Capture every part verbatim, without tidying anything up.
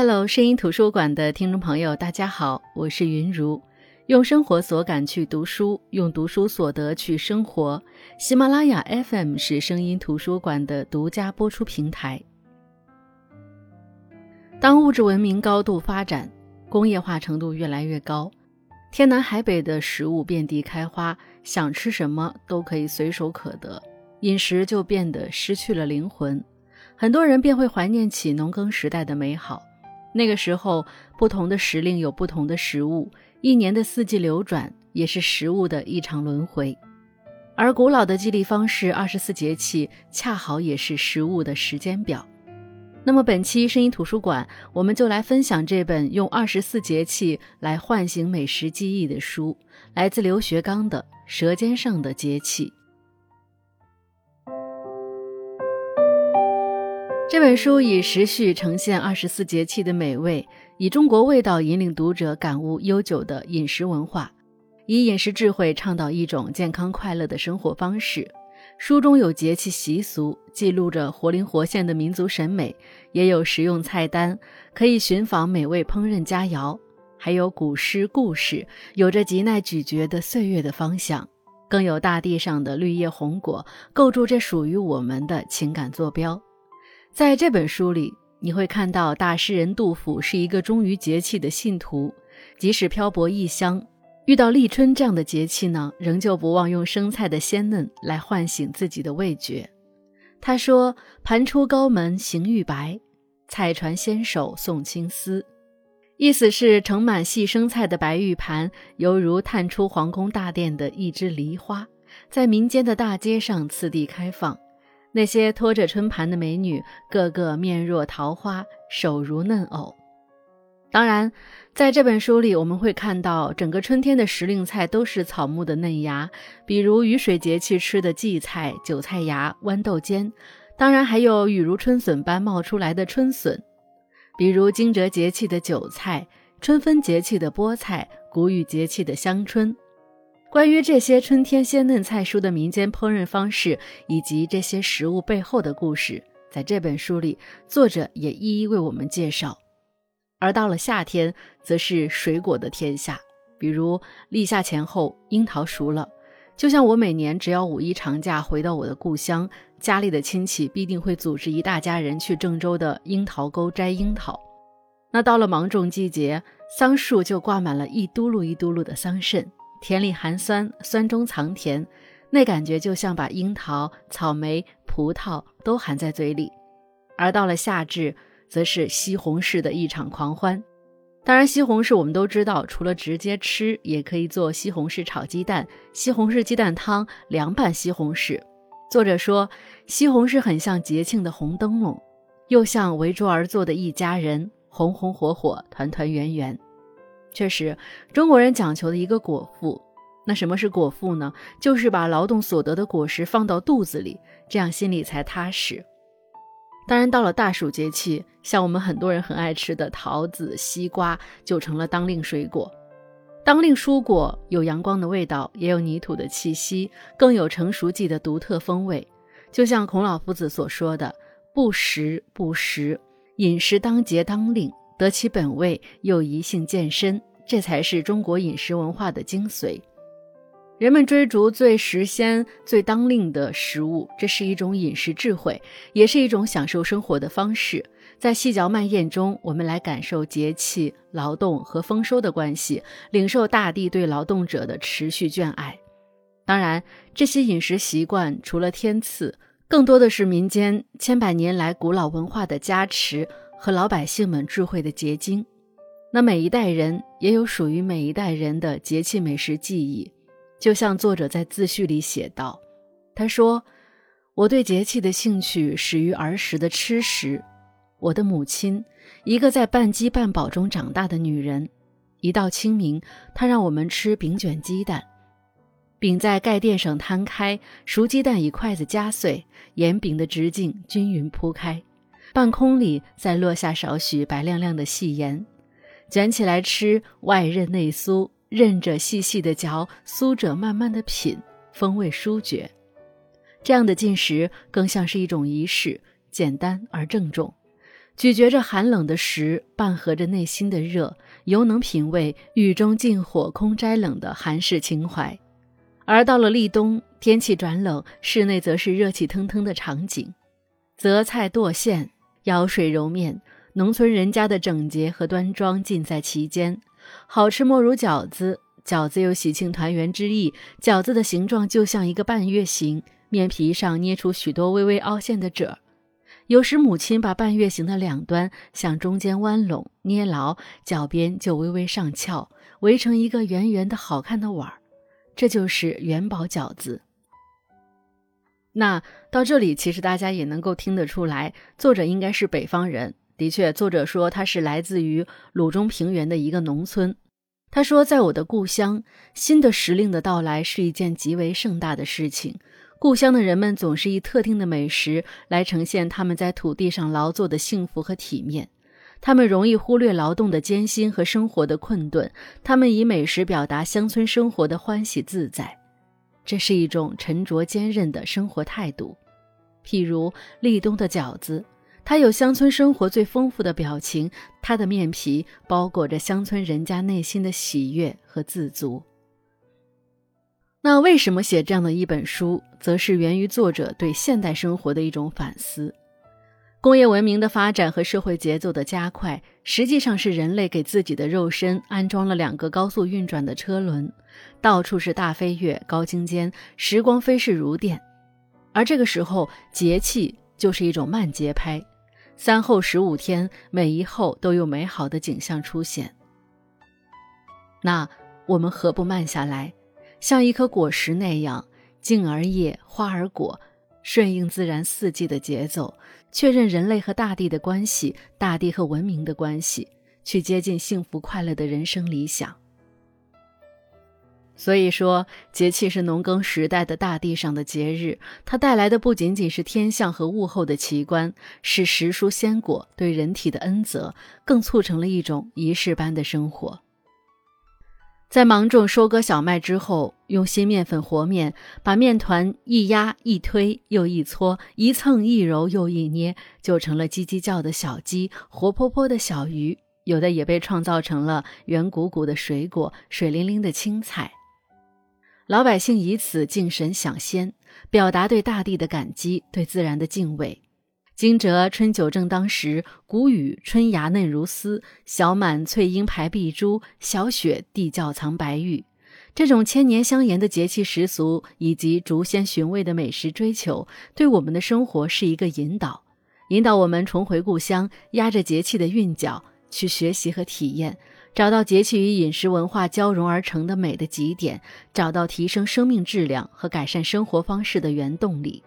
Hello， 声音图书馆的听众朋友，大家好，我是云如。用生活所感去读书，用读书所得去生活。喜马拉雅 F M 是声音图书馆的独家播出平台。当物质文明高度发展，工业化程度越来越高，天南海北的食物遍地开花，想吃什么都可以随手可得，饮食就变得失去了灵魂。很多人便会怀念起农耕时代的美好。那个时候，不同的时令有不同的食物，一年的四季流转，也是食物的一场轮回。而古老的祭历方式二十四节气，恰好也是食物的时间表。那么本期声音图书馆，我们就来分享这本用二十四节气来唤醒美食记忆的书，来自刘学刚的《舌尖上的节气》。这本书以时序呈现二十四节气的美味，以中国味道引领读者感悟悠久的饮食文化，以饮食智慧倡导一种健康快乐的生活方式。书中有节气习俗，记录着活灵活现的民族审美，也有实用菜单，可以寻访美味烹饪佳肴，还有古诗故事，有着极耐咀嚼的岁月的芳香，更有大地上的绿叶红果，构筑这属于我们的情感坐标。在这本书里，你会看到大诗人杜甫是一个忠于节气的信徒，即使漂泊异乡，遇到立春这样的节气呢，仍旧不忘用生菜的鲜嫩来唤醒自己的味觉。他说：“盘出高门行玉白，菜传纤手送青丝。”意思是盛满细生菜的白玉盘，犹如探出皇宫大殿的一枝梨花，在民间的大街上次第开放。那些拖着春盘的美女，个个面若桃花，手如嫩藕。当然，在这本书里，我们会看到整个春天的时令菜都是草木的嫩芽，比如雨水节气吃的荠菜、韭菜芽、豌豆尖，当然还有雨如春笋般冒出来的春笋，比如惊蛰节气的韭菜、春分节气的菠菜、谷雨节气的香椿。关于这些春天鲜嫩菜蔬的民间烹饪方式，以及这些食物背后的故事，在这本书里，作者也一一为我们介绍。而到了夏天，则是水果的天下，比如立夏前后，樱桃熟了。就像我每年只要五一长假回到我的故乡，家里的亲戚必定会组织一大家人去郑州的樱桃沟摘樱桃。那到了芒种季节，桑树就挂满了一嘟噜一嘟噜的桑葚，甜里含酸，酸中藏甜，那感觉就像把樱桃、草莓、葡萄都含在嘴里。而到了夏至，则是西红柿的一场狂欢。当然，西红柿我们都知道，除了直接吃，也可以做西红柿炒鸡蛋、西红柿鸡蛋汤、凉拌西红柿。作者说，西红柿很像节庆的红灯笼，又像围桌而坐的一家人，红红火火，团团圆圆。确实，中国人讲求的一个果腹。那什么是果腹呢？就是把劳动所得的果实放到肚子里，这样心里才踏实。当然，到了大暑节气，像我们很多人很爱吃的桃子、西瓜，就成了当令水果。当令蔬果有阳光的味道，也有泥土的气息，更有成熟季的独特风味。就像孔老夫子所说的，不时不食，饮食当节当令，得其本位，又宜性健身，这才是中国饮食文化的精髓。人们追逐最时鲜、最当令的食物，这是一种饮食智慧，也是一种享受生活的方式。在细嚼慢咽中，我们来感受节气、劳动和丰收的关系，领受大地对劳动者的持续眷爱。当然，这些饮食习惯除了天赐，更多的是民间千百年来古老文化的加持和老百姓们智慧的结晶。那每一代人也有属于每一代人的节气美食记忆，就像作者在自序里写道，他说：“我对节气的兴趣始于儿时的吃食。我的母亲，一个在半饥半饱中长大的女人，一到清明，她让我们吃饼卷鸡蛋。饼在盖垫上摊开，熟鸡蛋以筷子夹碎，沿饼的直径均匀铺开，半空里再落下少许白亮亮的细盐，卷起来吃，外韧内酥，韧者细细的嚼，酥者慢慢的品，风味舒绝。这样的进食更像是一种仪式，简单而郑重。咀嚼着寒冷的食，伴合着内心的热，犹能品味雨中近火空斋冷的韩式情怀。而到了立冬，天气转冷，室内则是热气腾腾的场景，择菜剁馅，舀水揉面，农村人家的整洁和端庄尽在其间。好吃莫如饺子，饺子有喜庆团圆之意，饺子的形状就像一个半月形，面皮上捏出许多微微凹陷的褶。有时母亲把半月形的两端向中间弯拢捏牢，角边就微微上翘，围成一个圆圆的好看的碗，这就是元宝饺子。那到这里其实大家也能够听得出来，作者应该是北方人。的确，作者说他是来自于鲁中平原的一个农村。他说，在我的故乡，新的时令的到来是一件极为盛大的事情，故乡的人们总是以特定的美食来呈现他们在土地上劳作的幸福和体面。他们容易忽略劳动的艰辛和生活的困顿，他们以美食表达乡村生活的欢喜自在。这是一种沉着坚韧的生活态度。譬如立冬的饺子，它有乡村生活最丰富的表情，它的面皮包裹着乡村人家内心的喜悦和自足。那为什么写这样的一本书，则是源于作者对现代生活的一种反思。工业文明的发展和社会节奏的加快，实际上是人类给自己的肉身安装了两个高速运转的车轮，到处是大飞跃、高精尖，时光飞逝如电。而这个时候，节气就是一种慢节拍，三后十五天，每一后都有美好的景象出现。那我们何不慢下来，像一颗果实那样，茎而叶，花而果，顺应自然四季的节奏，确认人类和大地的关系，大地和文明的关系，去接近幸福快乐的人生理想。所以说，节气是农耕时代的大地上的节日，它带来的不仅仅是天象和物候的奇观，是时蔬鲜果对人体的恩泽，更促成了一种仪式般的生活。在芒种收割小麦之后，用新面粉和面，把面团一压一推又一搓，一蹭一揉又一捏，就成了叽叽叫的小鸡，活泼泼的小鱼，有的也被创造成了圆鼓鼓的水果，水灵灵的青菜。老百姓以此敬神享仙，表达对大地的感激，对自然的敬畏。惊蛰春酒正当时，谷雨春芽嫩如丝，小满翠英排碧珠，小雪地窖藏白玉。这种千年相沿的节气习俗，以及逐鲜寻味的美食追求，对我们的生活是一个引导，引导我们重回故乡，压着节气的韵脚去学习和体验，找到节气与饮食文化交融而成的美的极点，找到提升生命质量和改善生活方式的原动力。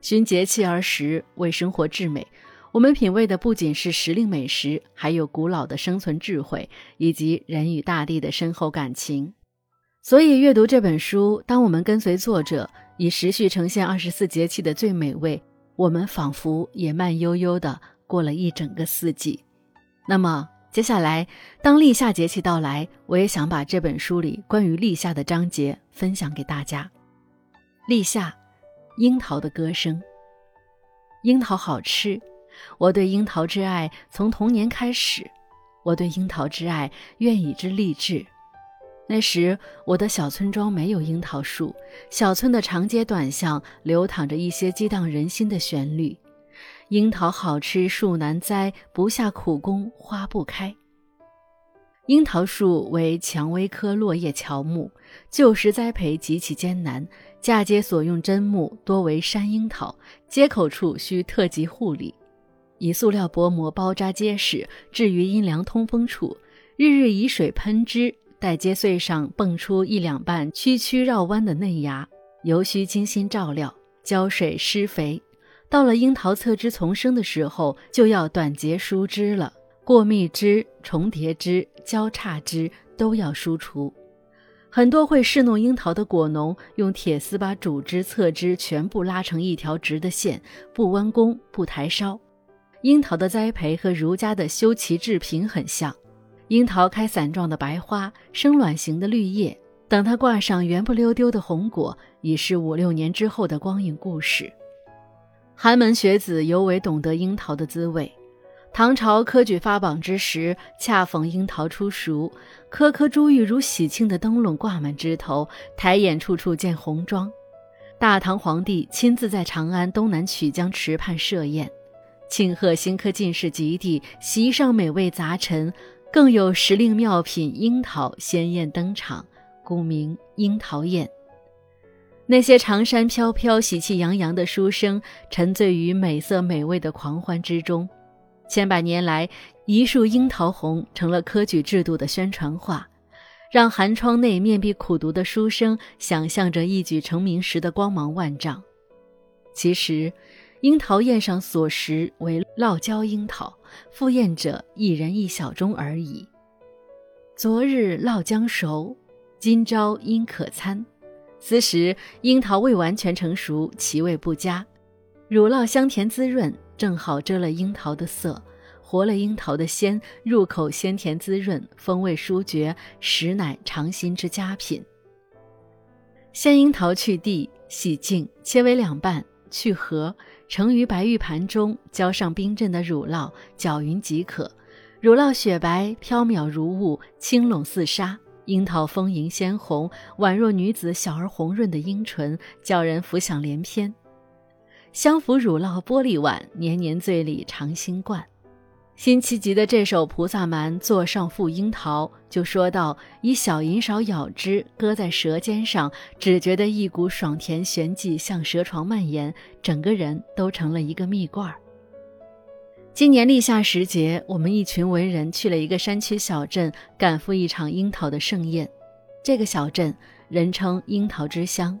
循节气而食，为生活至美。我们品味的不仅是时令美食，还有古老的生存智慧，以及人与大地的深厚感情。所以阅读这本书，当我们跟随作者以时序呈现二十四节气的最美味，我们仿佛也慢悠悠地过了一整个四季。那么接下来，当立夏节气到来，我也想把这本书里关于立夏的章节分享给大家。立夏，樱桃的歌声。樱桃好吃，我对樱桃之爱从童年开始，我对樱桃之爱愿以之励志。那时我的小村庄没有樱桃树，小村的长街短巷流淌着一些激荡人心的旋律。樱桃好吃树难栽，不下苦功花不开。樱桃树为蔷薇科落叶乔木，旧时栽培极其艰难，嫁接所用真木多为山樱桃，接口处需特级护理，以塑料薄膜包扎结实，置于阴凉通风处，日日以水喷之，待接穗上蹦出一两瓣曲曲绕弯的嫩芽，尤需精心照料，浇水施肥。到了樱桃侧枝丛生的时候，就要短截疏枝了，过密枝、重叠枝、交叉枝都要疏除。很多会侍弄樱桃的果农，用铁丝把主枝、侧枝全部拉成一条直的线，不弯弓，不抬梢。樱桃的栽培和儒家的修齐治平很像，樱桃开伞状的白花，生卵形的绿叶，等它挂上圆不溜丢的红果，已是五六年之后的光影故事。寒门学子尤为懂得樱桃的滋味。唐朝科举发榜之时，恰逢樱桃初熟，颗颗珠玉如喜庆的灯笼挂满枝头，抬眼处处见红妆。大唐皇帝亲自在长安东南曲江池畔设宴，庆贺新科进士及第，席上美味杂陈，更有时令妙品樱桃鲜艳登场，故名樱桃宴。那些长衫飘飘喜气洋洋的书生沉醉于美色美味的狂欢之中。千百年来，一树樱桃红成了科举制度的宣传画，让寒窗内面壁苦读的书生想象着一举成名时的光芒万丈。其实樱桃宴上所食为烙椒樱桃，赴宴者一人一小盅而已。昨日烙将熟，今朝应可餐。此时樱桃未完全成熟，其味不佳，乳酪香甜滋润，正好遮了樱桃的色，活了樱桃的鲜，入口鲜甜滋润，风味舒绝，实乃尝新之佳品。鲜樱桃去蒂，洗净，切为两半，去核，盛于白玉盘中，浇上冰镇的乳酪，搅匀即可。乳酪雪白飘渺如雾，轻拢似纱，樱桃丰盈鲜红，宛若女子小而红润的樱唇，叫人浮想联翩。相扶乳酪玻璃碗，年年醉里尝新冠。辛弃疾的这首《菩萨蛮·座上赋樱桃》就说到，以小银勺舀之，搁在舌尖上，只觉得一股爽甜旋即向舌床蔓延，整个人都成了一个蜜罐。今年立夏时节，我们一群文人去了一个山区小镇，赶赴一场樱桃的盛宴。这个小镇人称樱桃之乡，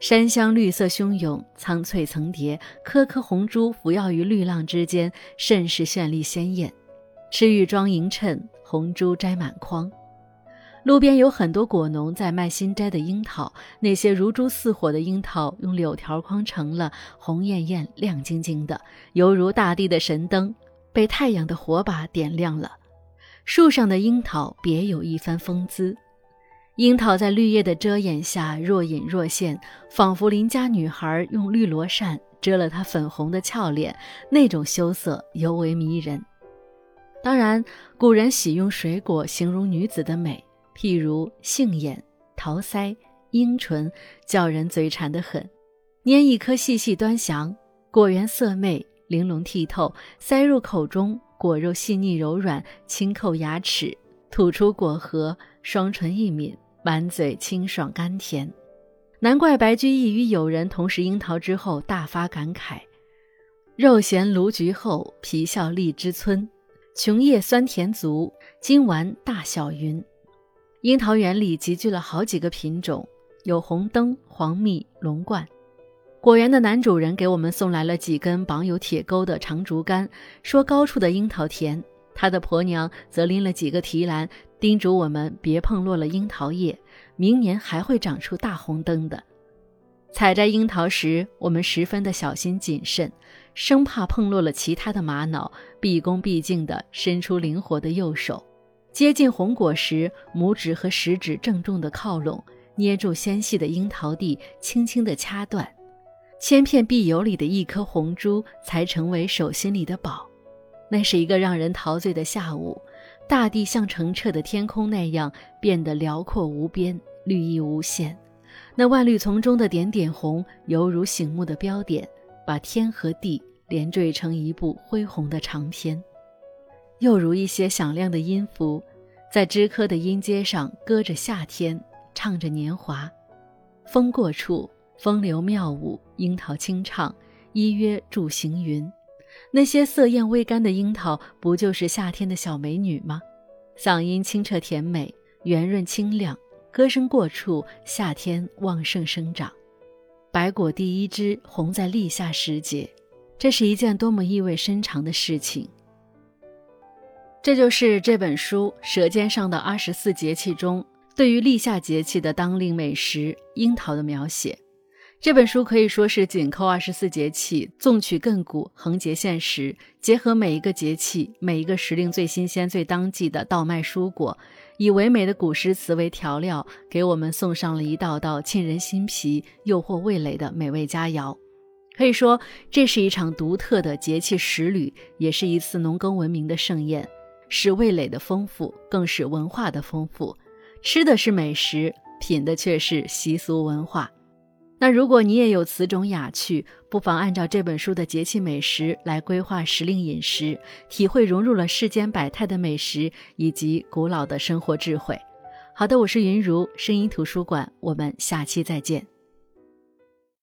山乡绿色汹涌，苍翠层叠，颗颗红珠浮耀于绿浪之间，甚是绚丽鲜艳。赤玉妆迎衬，红珠摘满筐。路边有很多果农在卖新摘的樱桃，那些如珠似火的樱桃用柳条框成了，红艳艳亮晶晶的，犹如大地的神灯，被太阳的火把点亮了。树上的樱桃别有一番风姿，樱桃在绿叶的遮掩下若隐若现，仿佛邻家女孩用绿罗扇遮了她粉红的俏脸，那种羞涩尤为迷人。当然，古人喜用水果形容女子的美，譬如杏眼、桃腮、樱唇，叫人嘴馋得很。拈一颗细细端详，果园色媚，玲珑剔透，塞入口中，果肉细腻柔软，轻扣牙齿，吐出果核，双唇一抿，满嘴清爽甘甜。难怪白居易与友人同食樱桃之后大发感慨：肉咸卢橘厚，皮笑荔枝村，琼叶酸甜足，金丸大小云。樱桃园里集聚了好几个品种，有红灯、黄蜜、龙冠。果园的男主人给我们送来了几根绑有铁钩的长竹竿，说高处的樱桃甜，他的婆娘则拎了几个提篮，叮嘱我们别碰落了樱桃叶，明年还会长出大红灯的。采摘樱桃时，我们十分的小心谨慎，生怕碰落了其他的玛瑙，毕恭毕敬地伸出灵活的右手。接近红果时，拇指和食指郑重地靠拢，捏住纤细的樱桃蒂，轻轻地掐断，千片碧疣里的一颗红珠才成为手心里的宝。那是一个让人陶醉的下午，大地像澄澈的天空那样变得辽阔无边，绿意无限。那万绿丛中的点点红，犹如醒目的标点，把天和地连缀成一部恢宏的长篇。又如一些响亮的音符，在枝柯的音阶上歌着夏天，唱着年华。风过处，风流妙舞，樱桃清唱，依约助行云。那些色艳微干的樱桃，不就是夏天的小美女吗？嗓音清澈甜美，圆润清亮，歌声过处，夏天旺盛生长。白果第一枝红在立夏时节，这是一件多么意味深长的事情。这就是这本书《舌尖上的二十四节气》中对于立夏节气的当令美食樱桃的描写。这本书可以说是紧扣二十四节气，纵取亘古，横截现实，结合每一个节气、每一个时令最新鲜、最当季的稻麦蔬果，以唯美的古诗词为调料，给我们送上了一道道沁人心脾、诱惑味蕾的美味佳肴。可以说，这是一场独特的节气时旅，也是一次农耕文明的盛宴，是味蕾的丰富，更是文化的丰富。吃的是美食，品的却是习俗文化。那如果你也有此种雅趣，不妨按照这本书的节气美食来规划时令饮食，体会融入了世间百态的美食以及古老的生活智慧。好的，我是云如，声音图书馆，我们下期再见。